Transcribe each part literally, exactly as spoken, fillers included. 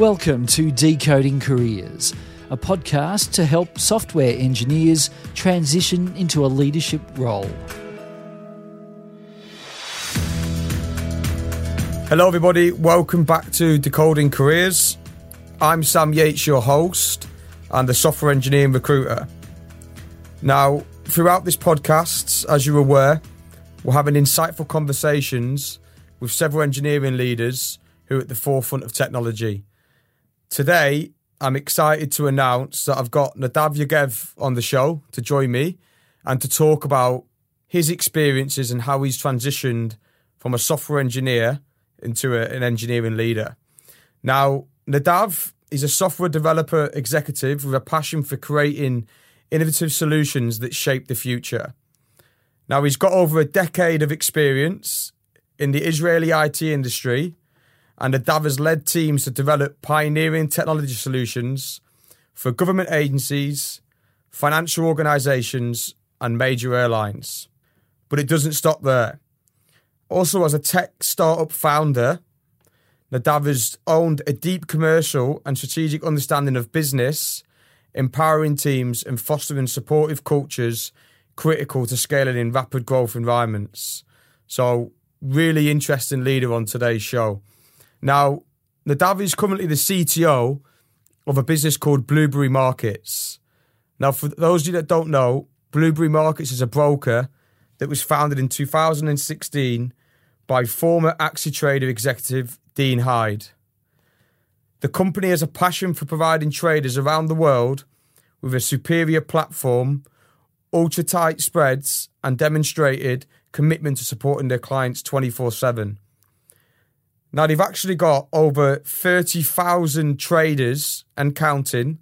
Welcome to Decoding Careers, a podcast to help software engineers transition into a leadership role. Hello everybody, welcome back to Decoding Careers. I'm Sam Yates, your host, and a software engineer and recruiter. Now, throughout this podcast, as you're aware, we're having insightful conversations with several engineering leaders who are at the forefront of technology. Today, I'm excited to announce that I've got Nadav Yogev on the show to join me and to talk about his experiences and how he's transitioned from a software engineer into a, an engineering leader. Now, Nadav is a software developer executive with a passion for creating innovative solutions that shape the future. Now, he's got over a decade of experience in the Israeli I T industry, and Nadav has led teams to develop pioneering technology solutions for government agencies, financial organisations and major airlines. But it doesn't stop there. Also, as a tech startup founder, Nadav has owned a deep commercial and strategic understanding of business, empowering teams and fostering supportive cultures critical to scaling in rapid growth environments. So, really interesting leader on today's show. Now, Nadav is currently the C T O of a business called Blueberry Markets. Now, for those of you that don't know, Blueberry Markets is a broker that was founded in two thousand sixteen by former AxiTrader executive Dean Hyde. The company has a passion for providing traders around the world with a superior platform, ultra-tight spreads, and demonstrated commitment to supporting their clients twenty-four seven. Now, they've actually got over thirty thousand traders and counting,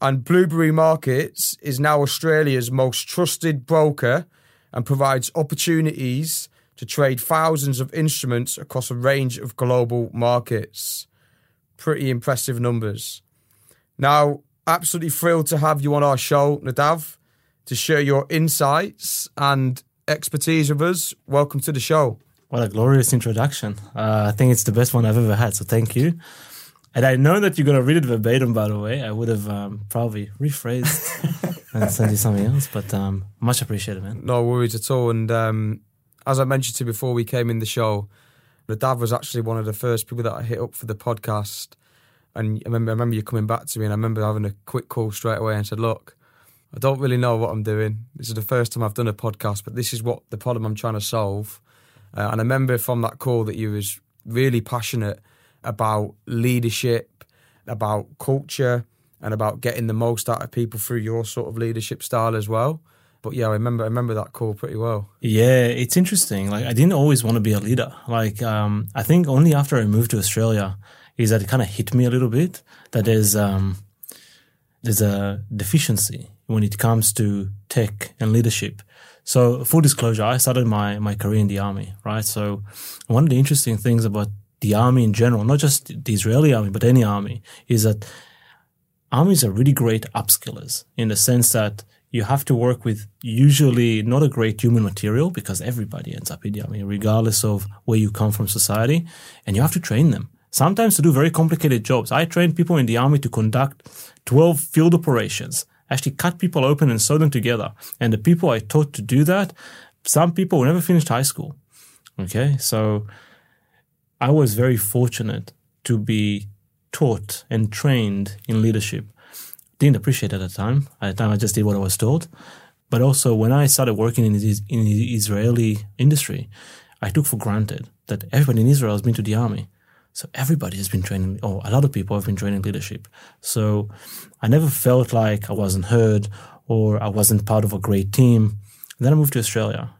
and Blueberry Markets is now Australia's most trusted broker and provides opportunities to trade thousands of instruments across a range of global markets. Pretty impressive numbers. Now, absolutely thrilled to have you on our show, Nadav, to share your insights and expertise with us. Welcome to the show. What a glorious introduction. Uh, I think it's the best one I've ever had, so thank you. And I know that you're going to read it verbatim, by the way. I would have um, probably rephrased and sent you something else, but um, much appreciated, man. No worries at all. And um, as I mentioned to you before we came in the show, Nadav was actually one of the first people that I hit up for the podcast. And I remember, I remember you coming back to me, and I remember having a quick call straight away and said, look, I don't really know what I'm doing. This is the first time I've done a podcast, but this is what the problem I'm trying to solve. Uh, and I remember from that call that you was really passionate about leadership, about culture, and about getting the most out of people through your sort of leadership style as well. But yeah, I remember I remember that call pretty well. Yeah, it's interesting. Like, I didn't always want to be a leader. Like, um, I think only after I moved to Australia is that it kind of hit me a little bit that there's um, there's a deficiency when it comes to tech and leadership. So, full disclosure, I started my, my career in the army, right? So, one of the interesting things about the army in general, not just the Israeli army, but any army, is that armies are really great upskillers in the sense that you have to work with usually not a great human material because everybody ends up in the army, regardless of where you come from society, and you have to train them. Sometimes to do very complicated jobs. I trained people in the army to conduct twelve field operations, actually cut people open and sew them together. And the people I taught to do that, some people who never finished high school. Okay, so I was very fortunate to be taught and trained in leadership. Didn't appreciate it at the time. At the time, I just did what I was taught. But also, when I started working in the, in the Israeli industry, I took for granted that everybody in Israel has been to the army. So everybody has been training, or a lot of people have been training leadership. So I never felt like I wasn't heard or I wasn't part of a great team. And then I moved to Australia.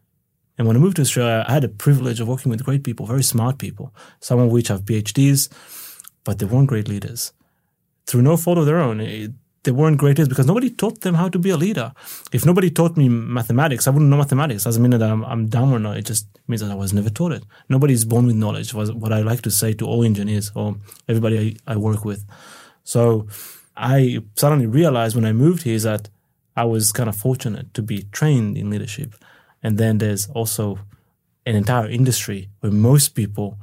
And when I moved to Australia, I had the privilege of working with great people, very smart people, some of which have P H Ds, but they weren't great leaders. Through no fault of their own, it, they weren't great leaders because nobody taught them how to be a leader. If nobody taught me mathematics, I wouldn't know mathematics. It doesn't mean that I'm, I'm dumb or not. It just means that I was never taught it. Nobody's born with knowledge, was what I like to say to all engineers or everybody I, I work with. So I suddenly realized when I moved here is that I was kind of fortunate to be trained in leadership. And then there's also an entire industry where most people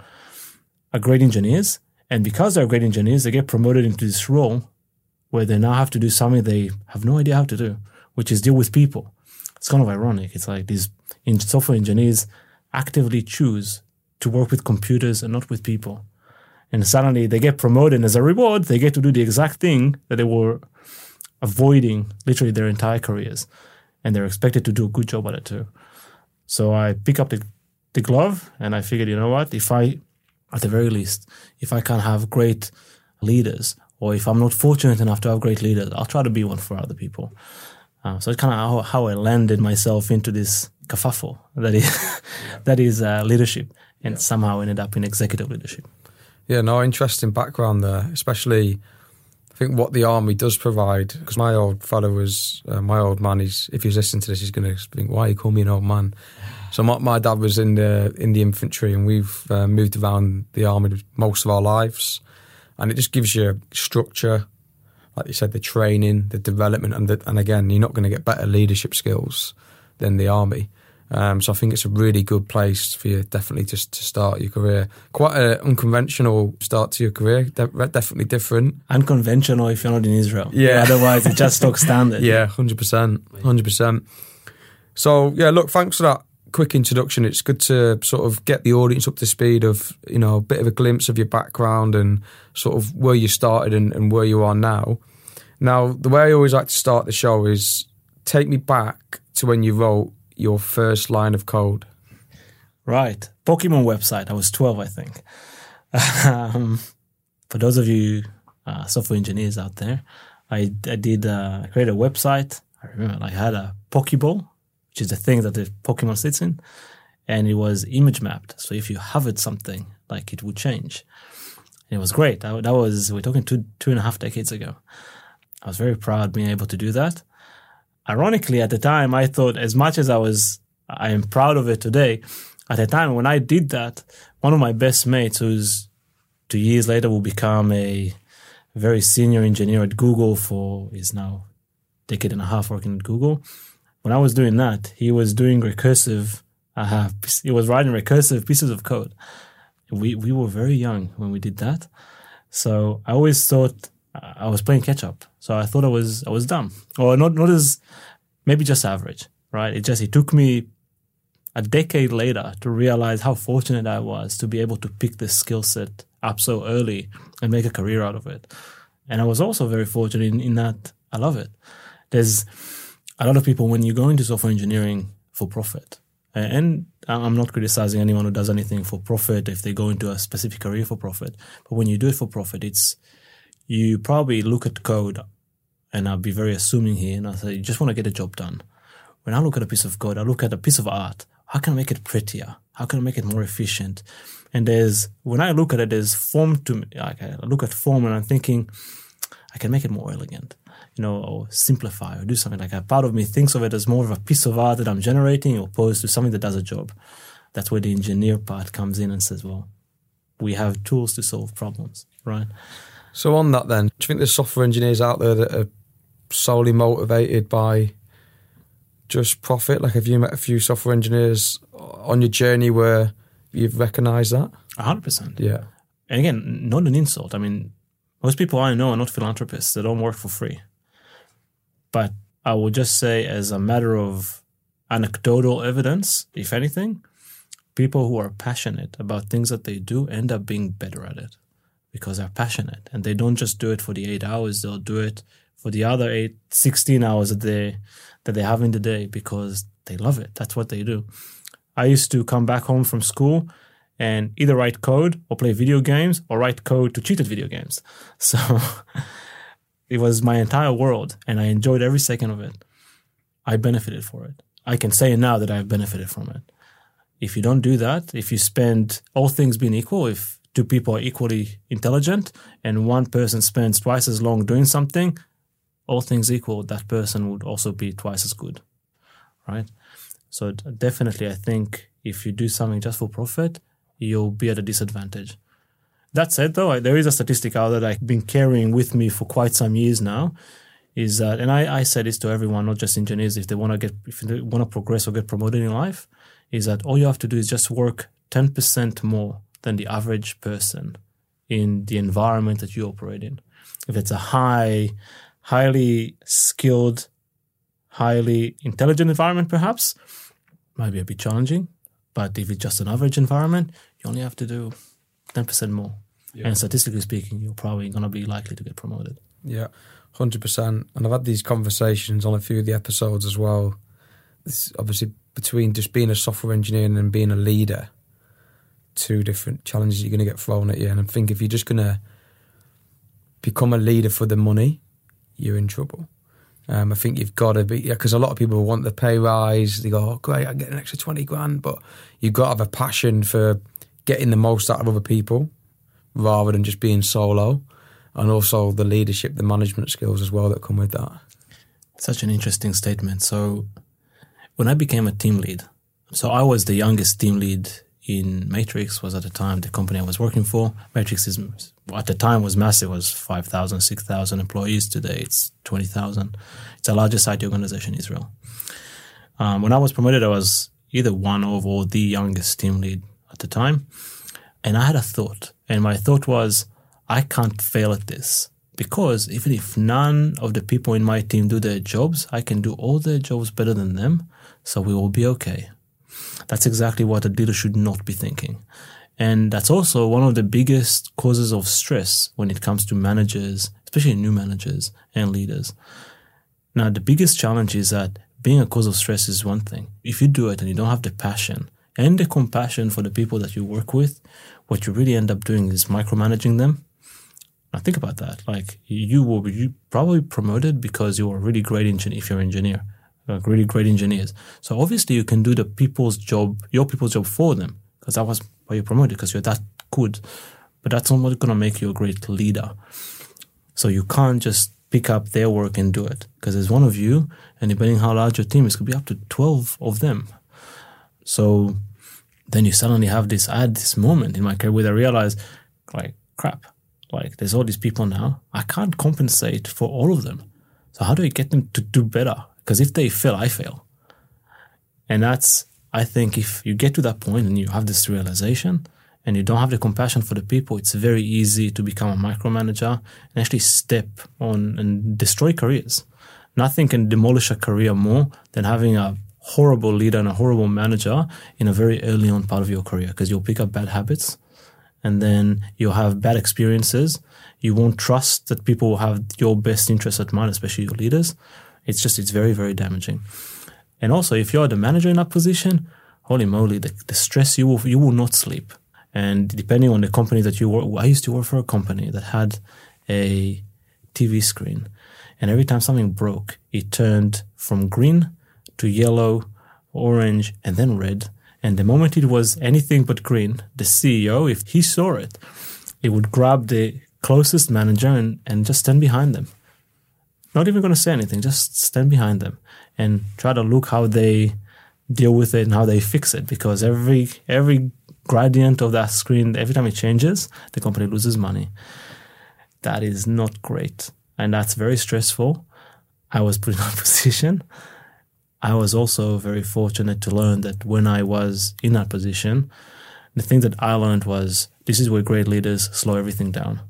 are great engineers And because they're great engineers, they get promoted into this role where they now have to do something they have no idea how to do, which is deal with people. It's kind of ironic. It's like these software engineers actively choose to work with computers and not with people. And suddenly they get promoted, and as a reward, they get to do the exact thing that they were avoiding literally their entire careers. And they're expected to do a good job at it too. So I pick up the, the glove, and I figured, you know what, if I, at the very least, if I can't have great leaders, or if I'm not fortunate enough to have great leaders, I'll try to be one for other people. Uh, so it's kind of how, how I landed myself into this kerfuffle that is, that is uh, leadership, and yeah. somehow ended up in executive leadership. Yeah, no, interesting background there, especially I think what the army does provide, because my old fellow was, uh, my old man, he's, if he's listening to this, he's going to think, why you call me an old man? So my, my dad was in the in the infantry, and we've uh, moved around the army most of our lives, and it just gives you structure, like you said, the training, the development, and the, and again, you're not going to get better leadership skills than the army. Um, so I think it's a really good place for you definitely to, to start your career. Quite an unconventional start to your career, De- definitely different. Unconventional if you're not in Israel. Yeah. Otherwise, it's just stock standard. Yeah, one hundred percent. one hundred percent. So, yeah, look, thanks for that quick introduction. It's good to sort of get the audience up to speed of, you know, a bit of a glimpse of your background and sort of where you started and, and where you are now. Now, the way I always like to start the show is take me back to when you wrote your first line of code. Right. Pokemon website. I was twelve, I think. Um, for those of you uh, software engineers out there, I, I did uh, create a website. I remember I had a Pokeball, which is the thing that the Pokemon sits in, and it was image mapped. So if you hovered something, like it would change. And it was great. I, that was, we're talking two, two and a half decades ago. I was very proud being able to do that. Ironically, at the time, I thought, as much as I was, I am proud of it today, at the time when I did that, one of my best mates, who's two years later will become a very senior engineer at Google for, is now a decade and a half working at Google. When I was doing that, he was doing recursive, uh, he was writing recursive pieces of code. We, we were very young when we did that. So I always thought, I was playing catch up, so I thought I was I was dumb, or not not as maybe just average, right? It just it took me a decade later to realize how fortunate I was to be able to pick this skill set up so early and make a career out of it. And I was also very fortunate in, in that I love it. There's a lot of people when you go into software engineering for profit, and I'm not criticizing anyone who does anything for profit if they go into a specific career for profit, but when you do it for profit, it's you probably look at code, and I'll be very assuming here, and I'll say, you just want to get a job done. When I look at a piece of code, I look at a piece of art. How can I make it prettier? How can I make it more efficient? And there's, when I look at it, there's form to me. Like I look at form and I'm thinking, I can make it more elegant, you know, or simplify or do something like that. Part of me thinks of it as more of a piece of art that I'm generating opposed to something that does a job. That's where the engineer part comes in and says, well, we have tools to solve problems, right? So on that then, do you think there's software engineers out there that are solely motivated by just profit? Like have you met a few software engineers on your journey where you've recognised that? one hundred percent. Yeah. And again, not an insult. I mean, most people I know are not philanthropists. They don't work for free. But I will just say as a matter of anecdotal evidence, if anything, people who are passionate about things that they do end up being better at it. Because they're passionate and they don't just do it for the eight hours, they'll do it for the other eight, sixteen hours a day that they have in the day because they love it. That's what they do. I used to come back home from school and either write code or play video games or write code to cheat at video games. So it was my entire world and I enjoyed every second of it. I benefited for it. I can say now that I've benefited from it. If you don't do that, if you spend all things being equal, if two people are equally intelligent and one person spends twice as long doing something, all things equal, that person would also be twice as good, right? So definitely I think if you do something just for profit, you'll be at a disadvantage. That said, though, I, there is a statistic out there that I've been carrying with me for quite some years now, is that, and I, I say this to everyone, not just engineers, if they want to get, if they want to progress or get promoted in life, is that all you have to do is just work ten percent more than the average person in the environment that you operate in. If it's a high, highly skilled, highly intelligent environment, perhaps, might be a bit challenging. But if it's just an average environment, you only have to do ten percent more. Yeah. And statistically speaking, you're probably going to be likely to get promoted. Yeah, one hundred percent. And I've had these conversations on a few of the episodes as well. It's obviously between just being a software engineer and being a leader, two different challenges you're going to get thrown at you. And I think if you're just going to become a leader for the money, you're in trouble. Um, I think you've got to be, because yeah, a lot of people want the pay rise. They go, oh, great, I get an extra twenty grand. But you've got to have a passion for getting the most out of other people rather than just being solo. And also the leadership, the management skills as well that come with that. Such an interesting statement. So when I became a team lead, so I was the youngest team lead in Matrix, was at the time the company I was working for. Matrix is, at the time, was massive. It was five thousand, six thousand employees. Today it's twenty thousand. It's the largest I T organization in Israel. Um, when I was promoted, I was either one of or the youngest team lead at the time. And I had a thought. And my thought was, I can't fail at this, because even if none of the people in my team do their jobs, I can do all their jobs better than them, so we will be okay. That's exactly what a leader should not be thinking. And that's also one of the biggest causes of stress when it comes to managers, especially new managers and leaders. Now, the biggest challenge is that being a cause of stress is one thing. If you do it and you don't have the passion and the compassion for the people that you work with, what you really end up doing is micromanaging them. Now, think about that. Like, you will be probably promoted because you are a really great engineer, if you're an engineer. Like, really great engineers. So obviously you can do the people's job, your people's job for them, because that was why you're promoted, because you're that good. But that's not going to make you a great leader. So you can't just pick up their work and do it, because there's one of you, and depending how large your team is, could be up to twelve of them. So then you suddenly have this, I had this moment in my career where I realized, like, crap, like, there's all these people now. I can't compensate for all of them. So how do I get them to do better? Because if they fail, I fail. And that's, I think, if you get to that point and you have this realization and you don't have the compassion for the people, it's very easy to become a micromanager and actually step on and destroy careers. Nothing can demolish a career more than having a horrible leader and a horrible manager in a very early on part of your career, because you'll pick up bad habits and then you'll have bad experiences. You won't trust that people will have your best interests at mind, especially your leaders. It's just, it's very, very damaging. And also, if you're the manager in that position, holy moly, the, the stress, you will you will not sleep. And depending on the company that you work, I used to work for a company that had a T V screen. And every time something broke, it turned from green to yellow, orange, and then red. And the moment it was anything but green, the C E O, if he saw it, he would grab the closest manager and, and just stand behind them. Not even going to say anything, just stand behind them and try to look how they deal with it and how they fix it, because every every gradient of that screen, every time it changes, the company loses money. That is not great, and that's very stressful. I was put in that position. I was also very fortunate to learn that when I was in that position, the thing that I learned was, this is where great leaders slow everything down.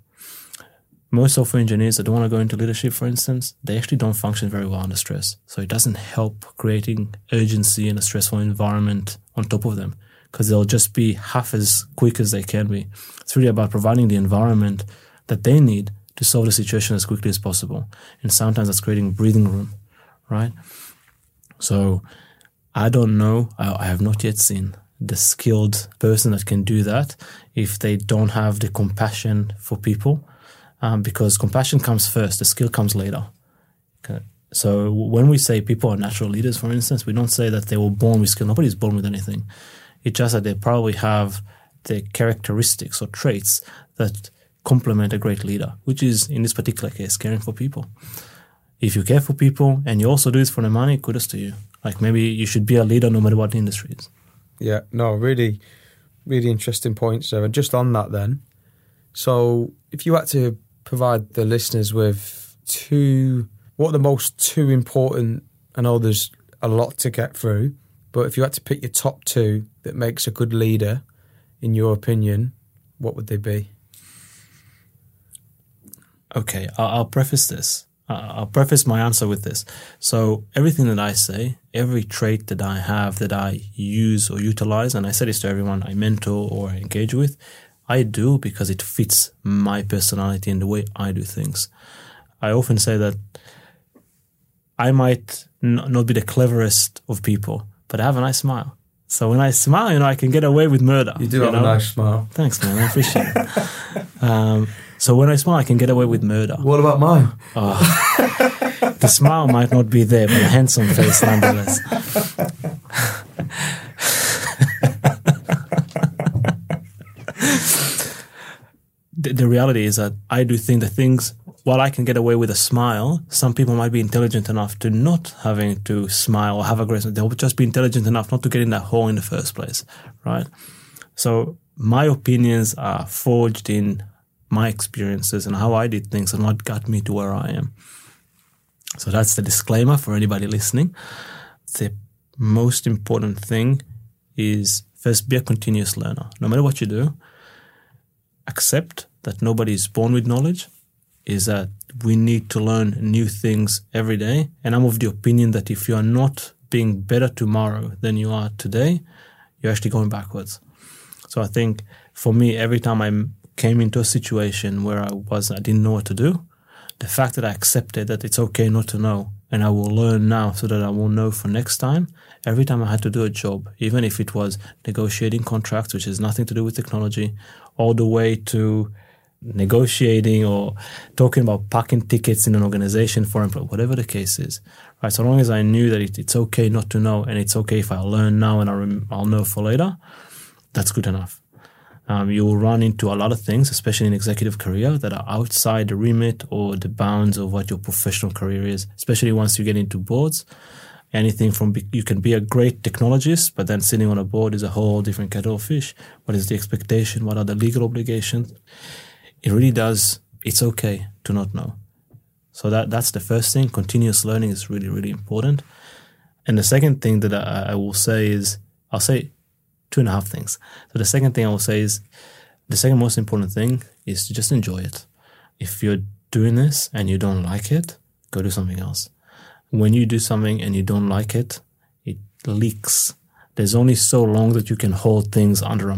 Most software engineers that don't want to go into leadership, for instance, they actually don't function very well under stress. So it doesn't help creating urgency in a stressful environment on top of them, because they'll just be half as quick as they can be. It's really about providing the environment that they need to solve the situation as quickly as possible. And sometimes that's creating breathing room, right? So I don't know. I have not yet seen the skilled person that can do that if they don't have the compassion for people. Um, because compassion comes first, the skill comes later. Okay. So when we say people are natural leaders, for instance, we don't say that they were born with skill. Nobody's born with anything. It's just that they probably have the characteristics or traits that complement a great leader, which is, in this particular case, caring for people. If you care for people and you also do this for the money, kudos to you. Like, maybe you should be a leader no matter what the industry is. Yeah, no, really, really interesting points there. And just on that then, so if you had to provide the listeners with two, what are the most two important, I know there's a lot to get through, but if you had to pick your top two that makes a good leader, in your opinion, what would they be? Okay, I'll preface this. I'll preface my answer with this. So everything that I say, every trait that I have that I use or utilize, and I say this to everyone I mentor or I engage with, I do because it fits my personality and the way I do things. I often say that I might not be the cleverest of people, but I have a nice smile. So when I smile, you know, I can get away with murder. You do you have know? a nice smile. Thanks, man. I appreciate it. Um, so when I smile, I can get away with murder. What about mine? Oh, the smile might not be there, but a handsome face nonetheless. the, the reality is that I do think the things... While I can get away with a smile, some people might be intelligent enough to not having to smile or have a grace. They'll just be intelligent enough not to get in that hole in the first place, right? So my opinions are forged in my experiences and how I did things and what got me to where I am. So that's the disclaimer for anybody listening. The most important thing is first, be a continuous learner. No matter what you do, accept that nobody is born with knowledge, is that we need to learn new things every day. And I'm of the opinion that if you are not being better tomorrow than you are today, you're actually going backwards. So I think for me, every time I came into a situation where I was, I didn't know what to do, the fact that I accepted that it's okay not to know and I will learn now so that I will know for next time, every time I had to do a job, even if it was negotiating contracts, which has nothing to do with technology, all the way to negotiating or talking about parking tickets in an organization for employees, whatever the case is, right? So long as I knew that it, it's okay not to know and it's okay if I learn now and I'll, rem- I'll know for later, that's good enough. Um, you will run into a lot of things, especially in executive career, that are outside the remit or the bounds of what your professional career is, especially once you get into boards. Anything from, you can be a great technologist, but then sitting on a board is a whole different kettle of fish. What is the expectation? What are the legal obligations? It really does. It's okay to not know. So that that's the first thing. Continuous learning is really, really important. And the second thing that I, I will say is, I'll say two and a half things. So the second thing I will say is, the second most important thing is to just enjoy it. If you're doing this and you don't like it, go do something else. When you do something and you don't like it, it leaks. There's only so long that you can hold things under a,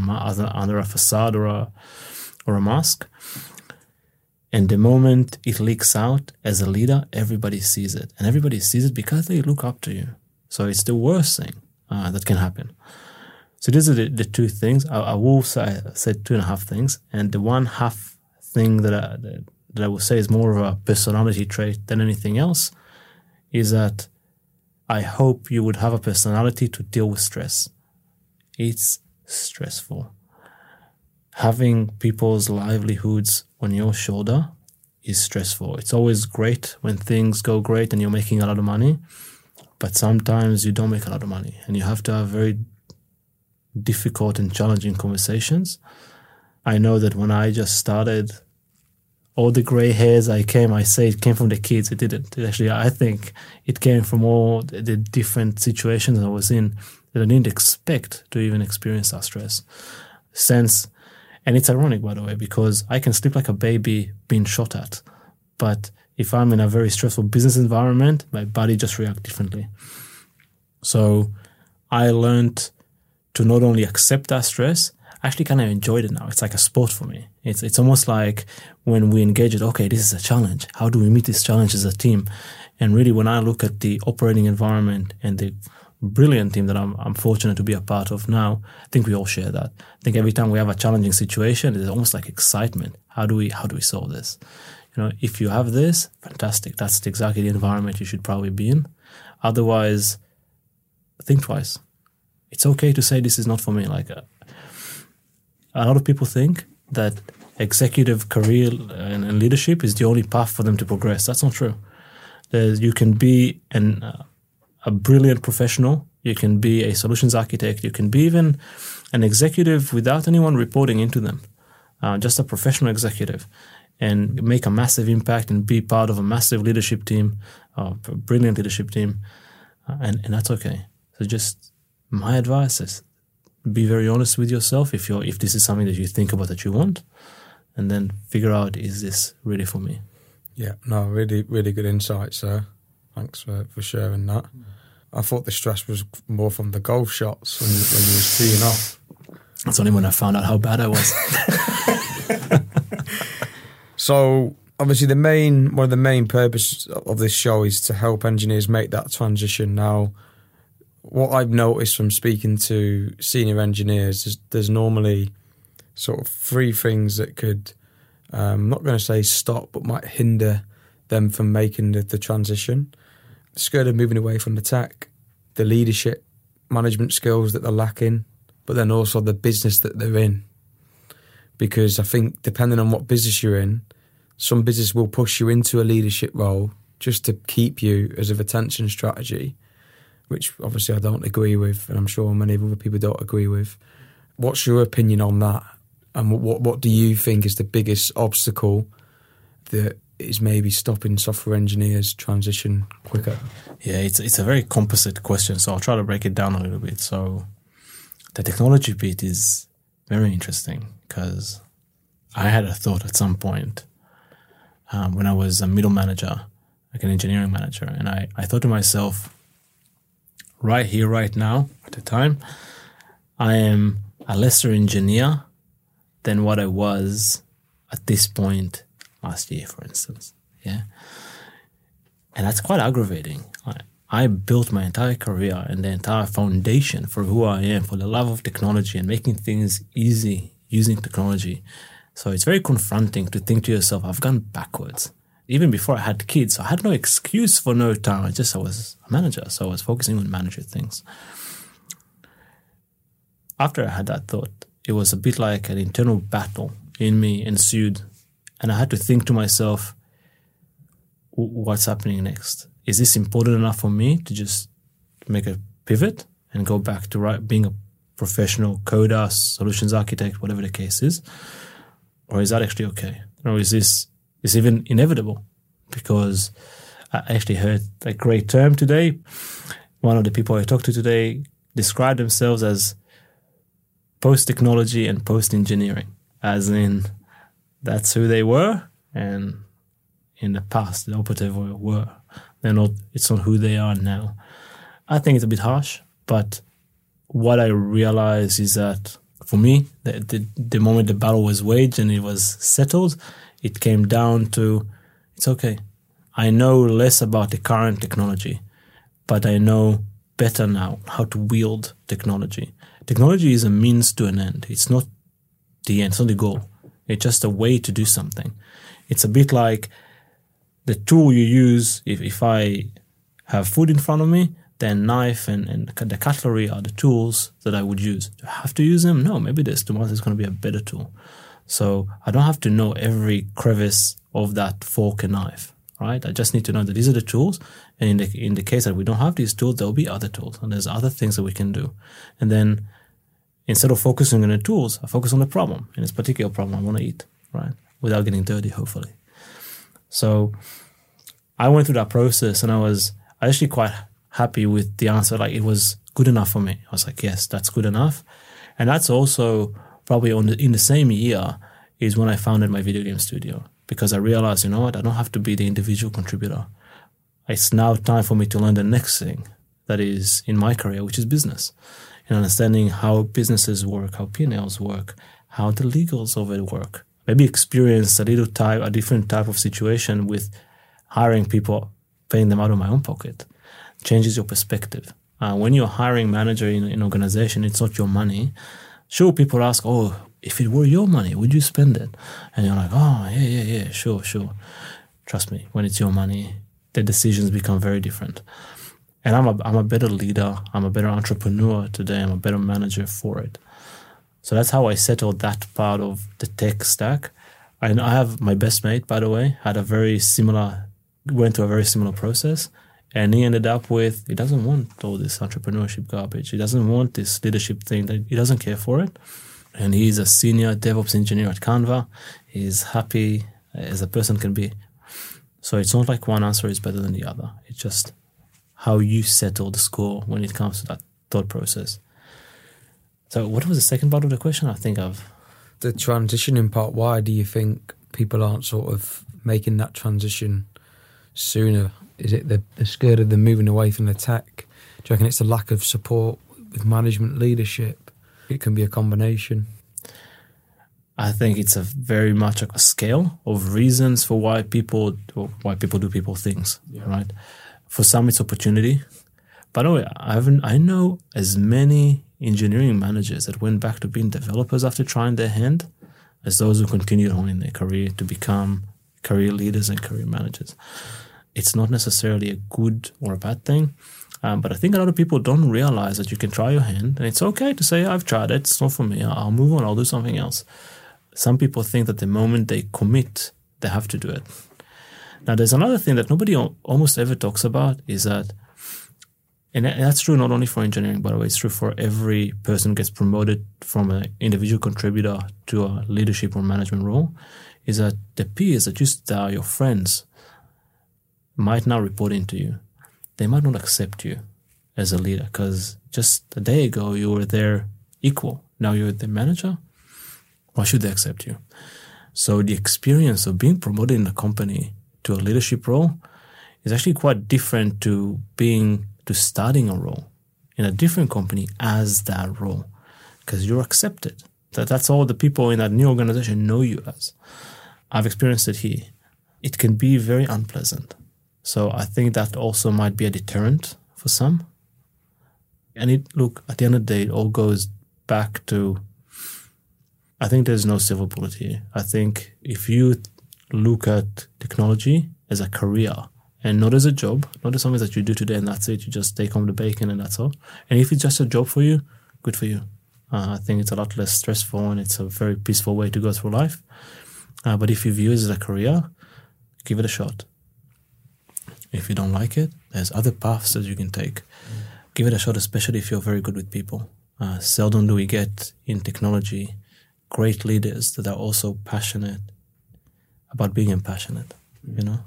under a facade or a... or a mask. And the moment it leaks out, as a leader, everybody sees it. And everybody sees it because they look up to you. So it's the worst thing uh, that can happen. So these are the, the two things. I, I will say, say two and a half things. And the one half thing that I, that I will say is more of a personality trait than anything else is that I hope you would have a personality to deal with stress. It's stressful. Having people's livelihoods on your shoulder is stressful. It's always great when things go great and you're making a lot of money, but sometimes you don't make a lot of money and you have to have very difficult and challenging conversations. I know that when I just started, all the gray hairs I came, I say it came from the kids. It didn't. It actually, I think it came from all the different situations I was in that I didn't expect to even experience that stress. Since And it's ironic, by the way, because I can sleep like a baby being shot at. But if I'm in a very stressful business environment, my body just reacts differently. So I learned to not only accept that stress, I actually kind of enjoyed it now. It's like a sport for me. It's it's almost like when we engage it, okay, this is a challenge. How do we meet this challenge as a team? And really, when I look at the operating environment and the brilliant team that I'm, I'm fortunate to be a part of now, I think we all share that. I think every time we have a challenging situation, it's almost like excitement. How do we how do we solve this? You know, if you have this, fantastic. That's exactly the environment you should probably be in. Otherwise, think twice. It's okay to say this is not for me. Like a, a lot of people think that executive career and, and leadership is the only path for them to progress. That's not true. There's, you can be an uh, a brilliant professional, you can be a solutions architect, you can be even an executive without anyone reporting into them, uh, just a professional executive, and make a massive impact and be part of a massive leadership team, uh, a brilliant leadership team, uh, and, and that's okay. So just my advice is be very honest with yourself if you're if this is something that you think about that you want, and then figure out, is this really for me? Yeah, no, really, really good insights there. Thanks for, for sharing that. I thought the stress was more from the golf shots when, when you was teeing off. That's only when I found out how bad I was. So obviously the main, one of the main purposes of this show is to help engineers make that transition. Now, what I've noticed from speaking to senior engineers is there's normally sort of three things that could, um, I'm not going to say stop, but might hinder them from making the, the transition. Scared of moving away from the tech, the leadership, management skills that they're lacking, but then also the business that they're in. Because I think depending on what business you're in, some business will push you into a leadership role just to keep you as a retention strategy, which obviously I don't agree with, and I'm sure many other people don't agree with. What's your opinion on that? And what what do you think is the biggest obstacle that is maybe stopping software engineers transition quicker? Yeah, it's it's a very composite question, so I'll try to break it down a little bit. So the technology bit is very interesting because I had a thought at some point um, when I was a middle manager, like an engineering manager, and I, I thought to myself, right here, right now, at the time, I am a lesser engineer than what I was at this point last year, for instance. Yeah. And that's quite aggravating. I, I built my entire career and the entire foundation for who I am, for the love of technology and making things easy using technology. So it's very confronting to think to yourself, I've gone backwards. Even before I had kids, I had no excuse for no time. I just, I was a manager. So I was focusing on manager things. After I had that thought, it was a bit like an internal battle in me ensued. And I had to think to myself, what's happening next? Is this important enough for me to just make a pivot and go back to right, being a professional coder, solutions architect, whatever the case is? Or is that actually okay? Or is this is even inevitable? Because I actually heard a great term today. One of the people I talked to today described themselves as post-technology and post-engineering, as in that's who they were, and in the past, the operative were. They're not, it's not who they are now. I think it's a bit harsh, but what I realized is that for me, the, the, the moment the battle was waged and it was settled, it came down to, it's okay. I know less about the current technology, but I know better now how to wield technology. Technology is a means to an end. It's not the end. It's not the goal. It's just a way to do something. It's a bit like the tool you use. If, if I have food in front of me, then knife and, and the cutlery are the tools that I would use. Do I have to use them? No, maybe there's tomorrow there's going to be a better tool. So I don't have to know every crevice of that fork and knife, right? I just need to know that these are the tools. And in the, in the case that we don't have these tools, there'll be other tools and there's other things that we can do. And then instead of focusing on the tools, I focus on the problem. And this particular problem, I want to eat, right? Without getting dirty, hopefully. So I went through that process and I was actually quite happy with the answer. Like it was good enough for me. I was like, yes, that's good enough. And that's also probably on the, in the same year is when I founded my video game studio, because I realized, you know what, I don't have to be the individual contributor. It's now time for me to learn the next thing that is in my career, which is business, and understanding how businesses work, how P and L's work, how the legals of it work. Maybe experience a little type, a different type of situation with hiring people, paying them out of my own pocket. Changes your perspective. Uh, when you're hiring manager in an organization, it's not your money. Sure, people ask, oh, if it were your money, would you spend it? And you're like, oh, yeah, yeah, yeah, sure, sure. Trust me, when it's your money, the decisions become very different. And I'm a, I'm a better leader. I'm a better entrepreneur today. I'm a better manager for it. So that's how I settled that part of the tech stack. And I have my best mate, by the way, had a very similar, went through a very similar process. And he ended up with, he doesn't want all this entrepreneurship garbage. He doesn't want this leadership thing. That he doesn't care for it. And he's a senior DevOps engineer at Canva. He's happy as a person can be. So it's not like one answer is better than the other. It's just how you settle the score when it comes to that thought process. So what was the second part of the question? I think I've... The transitioning part, why do you think people aren't sort of making that transition sooner? Is it the, the scared of them moving away from the tech? Do you reckon it's the lack of support with management leadership? It can be a combination. I think it's a very much a scale of reasons for why people or why people do people things, yeah. right? For some, it's opportunity. By the way, I haven't. I know as many engineering managers that went back to being developers after trying their hand as those who continued on in their career to become career leaders and career managers. It's not necessarily a good or a bad thing, um, but I think a lot of people don't realize that you can try your hand, and it's okay to say, I've tried it, it's not for me, I'll move on, I'll do something else. Some people think that the moment they commit, they have to do it. Now, there's another thing that nobody almost ever talks about is that, and that's true not only for engineering, by the way, it's true for every person who gets promoted from an individual contributor to a leadership or management role, is that the peers that you are your friends might now report into you. They might not accept you as a leader because just a day ago you were their equal. Now you're the manager. Why should they accept you? So the experience of being promoted in a company to a leadership role is actually quite different to being to starting a role in a different company as that role, because you're accepted. That that's all the people in that new organization know you as. I've experienced it here. It can be very unpleasant. So I think that also might be a deterrent for some. And it look, at the end of the day, it all goes back to, I think there's no silver bullet here. I think if you look at technology as a career and not as a job, not as something that you do today and that's it, you just take home the bacon and that's all. And if it's just a job for you, good for you. Uh, I think it's a lot less stressful and it's a very peaceful way to go through life. Uh, but if you view it as a career, give it a shot. If you don't like it, there's other paths that you can take. Mm. Give it a shot, especially if you're very good with people. Uh, seldom do we get in technology great leaders that are also passionate about being impassionate, you know?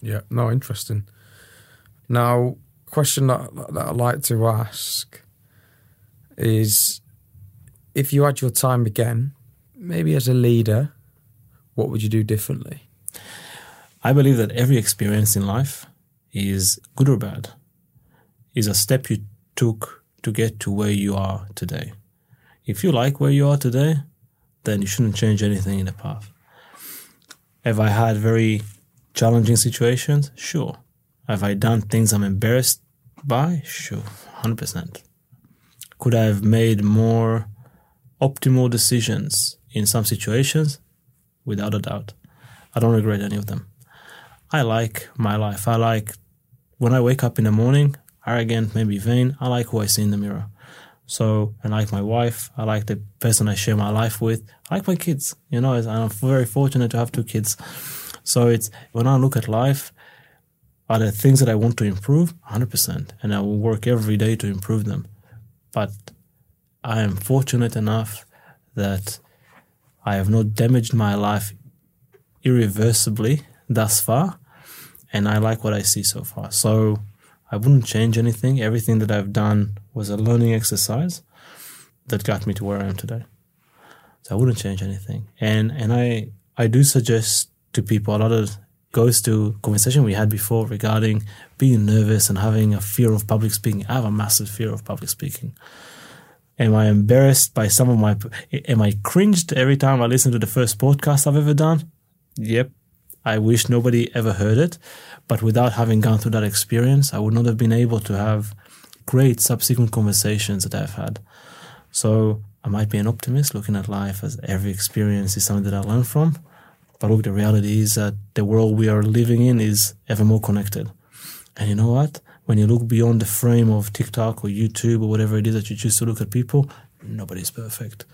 Yeah, no, interesting. Now, question that, that I'd like to ask is, if you had your time again, maybe as a leader, what would you do differently? I believe that every experience in life is good or bad, is a step you took to get to where you are today. If you like where you are today, then you shouldn't change anything in the path. Have I had very challenging situations? Sure. Have I done things I'm embarrassed by? Sure, one hundred percent. Could I have made more optimal decisions in some situations? Without a doubt. I don't regret any of them. I like my life. I like when I wake up in the morning, arrogant, maybe vain, I like who I see in the mirror. So I like my wife. I like the person I share my life with. I like my kids. You know, I'm very fortunate to have two kids. So it's when I look at life, are there things that I want to improve? one hundred percent. And I will work every day to improve them. But I am fortunate enough that I have not damaged my life irreversibly thus far. And I like what I see so far. So I wouldn't change anything. Everything that I've done was a learning exercise that got me to where I am today. So I wouldn't change anything. And and I, I do suggest to people, a lot of goes to conversation we had before regarding being nervous and having a fear of public speaking. I have a massive fear of public speaking. Am I embarrassed by some of my, am I cringed every time I listen to the first podcast I've ever done? Yep. I wish nobody ever heard it, but without having gone through that experience, I would not have been able to have great subsequent conversations that I've had. So I might be an optimist looking at life as every experience is something that I learn from. But look, the reality is that the world we are living in is ever more connected. And you know what? When you look beyond the frame of TikTok or YouTube or whatever it is that you choose to look at people, nobody's perfect.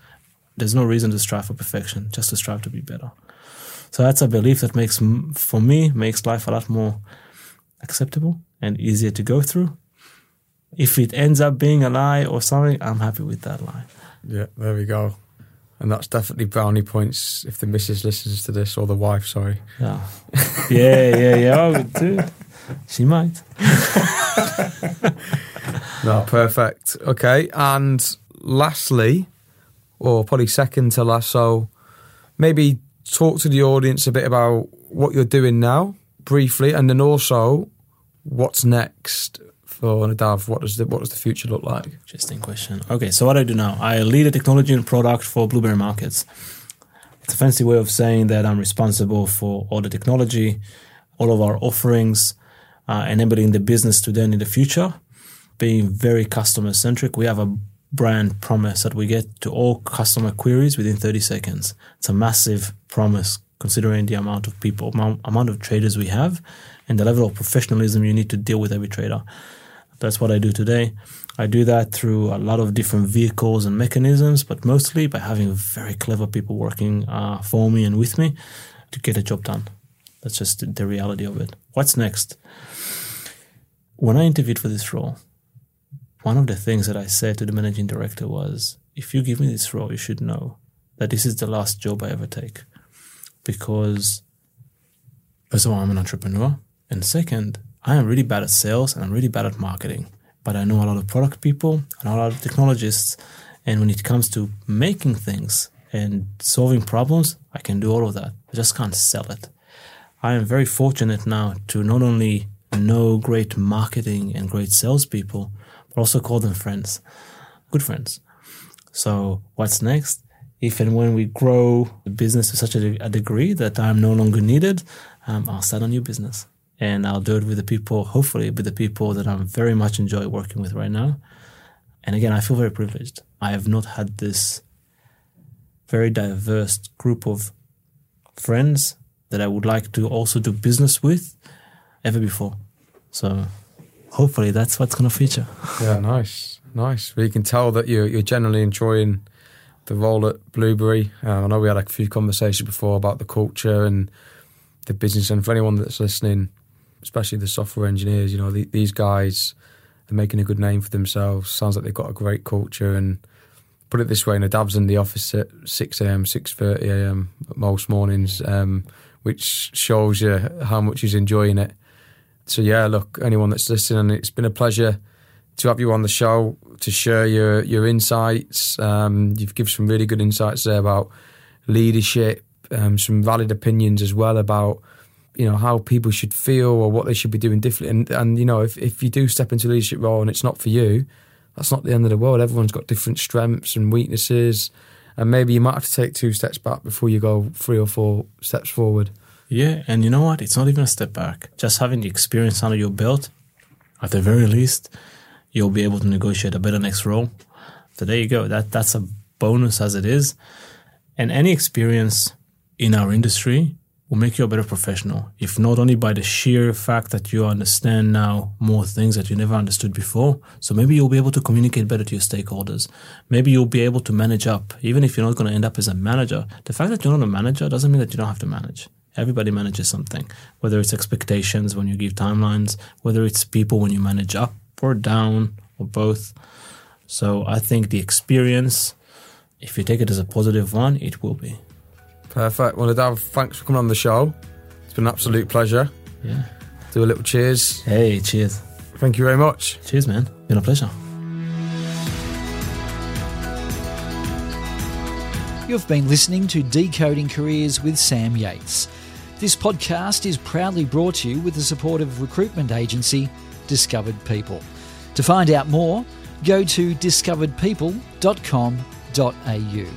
There's no reason to strive for perfection, just to strive to be better. So that's a belief that makes, for me, makes life a lot more acceptable and easier to go through. If it ends up being a lie or something, I'm happy with that lie. Yeah, there we go. And that's definitely brownie points if the missus listens to this, or the wife, sorry. Yeah, yeah, yeah, yeah. I would too. She might. No, perfect. Okay, and lastly, or probably second to last, so maybe talk to the audience a bit about what you're doing now, briefly, and then also what's next for Nadav. What does the what does the future look like? Interesting question. Okay, so what I do now, I lead a technology and product for Blueberry Markets. It's a fancy way of saying that I'm responsible for all the technology, all of our offerings, uh, enabling the business to then in the future, being very customer centric. We have a brand promise that we get to all customer queries within thirty seconds. It's a massive promise considering the amount of people, amount of traders we have and the level of professionalism you need to deal with every trader. That's what I do today. I do that through a lot of different vehicles and mechanisms, but mostly by having very clever people working uh, for me and with me to get a job done. That's just the reality of it. What's next? When I interviewed for this role, one of the things that I said to the managing director was, if you give me this role, you should know that this is the last job I ever take. Because, first of all, I'm an entrepreneur. And second, I am really bad at sales and I'm really bad at marketing. But I know a lot of product people and a lot of technologists. And when it comes to making things and solving problems, I can do all of that. I just can't sell it. I am very fortunate now to not only know great marketing and great salespeople, but also call them friends, good friends. So what's next? If and when we grow the business to such a, a degree that I'm no longer needed, um, I'll start a new business. And I'll do it with the people, hopefully with the people that I very much enjoy working with right now. And again, I feel very privileged. I have not had this very diverse group of friends that I would like to also do business with ever before. So hopefully that's what's going to feature. Yeah, nice, nice. Well, you can tell that you're, you're generally enjoying the role at Blueberry. Uh, I know we had a few conversations before about the culture and the business. And for anyone that's listening, especially the software engineers, you know, the, these guys, they're making a good name for themselves. Sounds like they've got a great culture. And put it this way, Nadav's in the office at six a.m., six thirty a.m. most mornings, um, which shows you how much he's enjoying it. So yeah, look, anyone that's listening, it's been a pleasure to have you on the show, to share your your insights. Um, you've given some really good insights there about leadership, um, some valid opinions as well about, you know, how people should feel or what they should be doing differently. And, and you know, if, if you do step into a leadership role and it's not for you, that's not the end of the world. Everyone's got different strengths and weaknesses. And maybe you might have to take two steps back before you go three or four steps forward. Yeah, and you know what? It's not even a step back. Just having the experience under your belt, at the very least, you'll be able to negotiate a better next role. So there you go. That that's a bonus as it is. And any experience in our industry will make you a better professional, if not only by the sheer fact that you understand now more things that you never understood before. So maybe you'll be able to communicate better to your stakeholders. Maybe you'll be able to manage up, even if you're not going to end up as a manager. The fact that you're not a manager doesn't mean that you don't have to manage. Everybody manages something, whether it's expectations when you give timelines, whether it's people when you manage up or down or both. So I think the experience, if you take it as a positive one, it will be. Perfect. Well, Nadav, thanks for coming on the show. It's been an absolute pleasure. Yeah. Do a little cheers. Hey, cheers. Thank you very much. Cheers, man. Been a pleasure. You've been listening to Decoding Careers with Sam Yates. This podcast is proudly brought to you with the support of recruitment agency Discovered People. To find out more, go to discovered people dot com dot a u.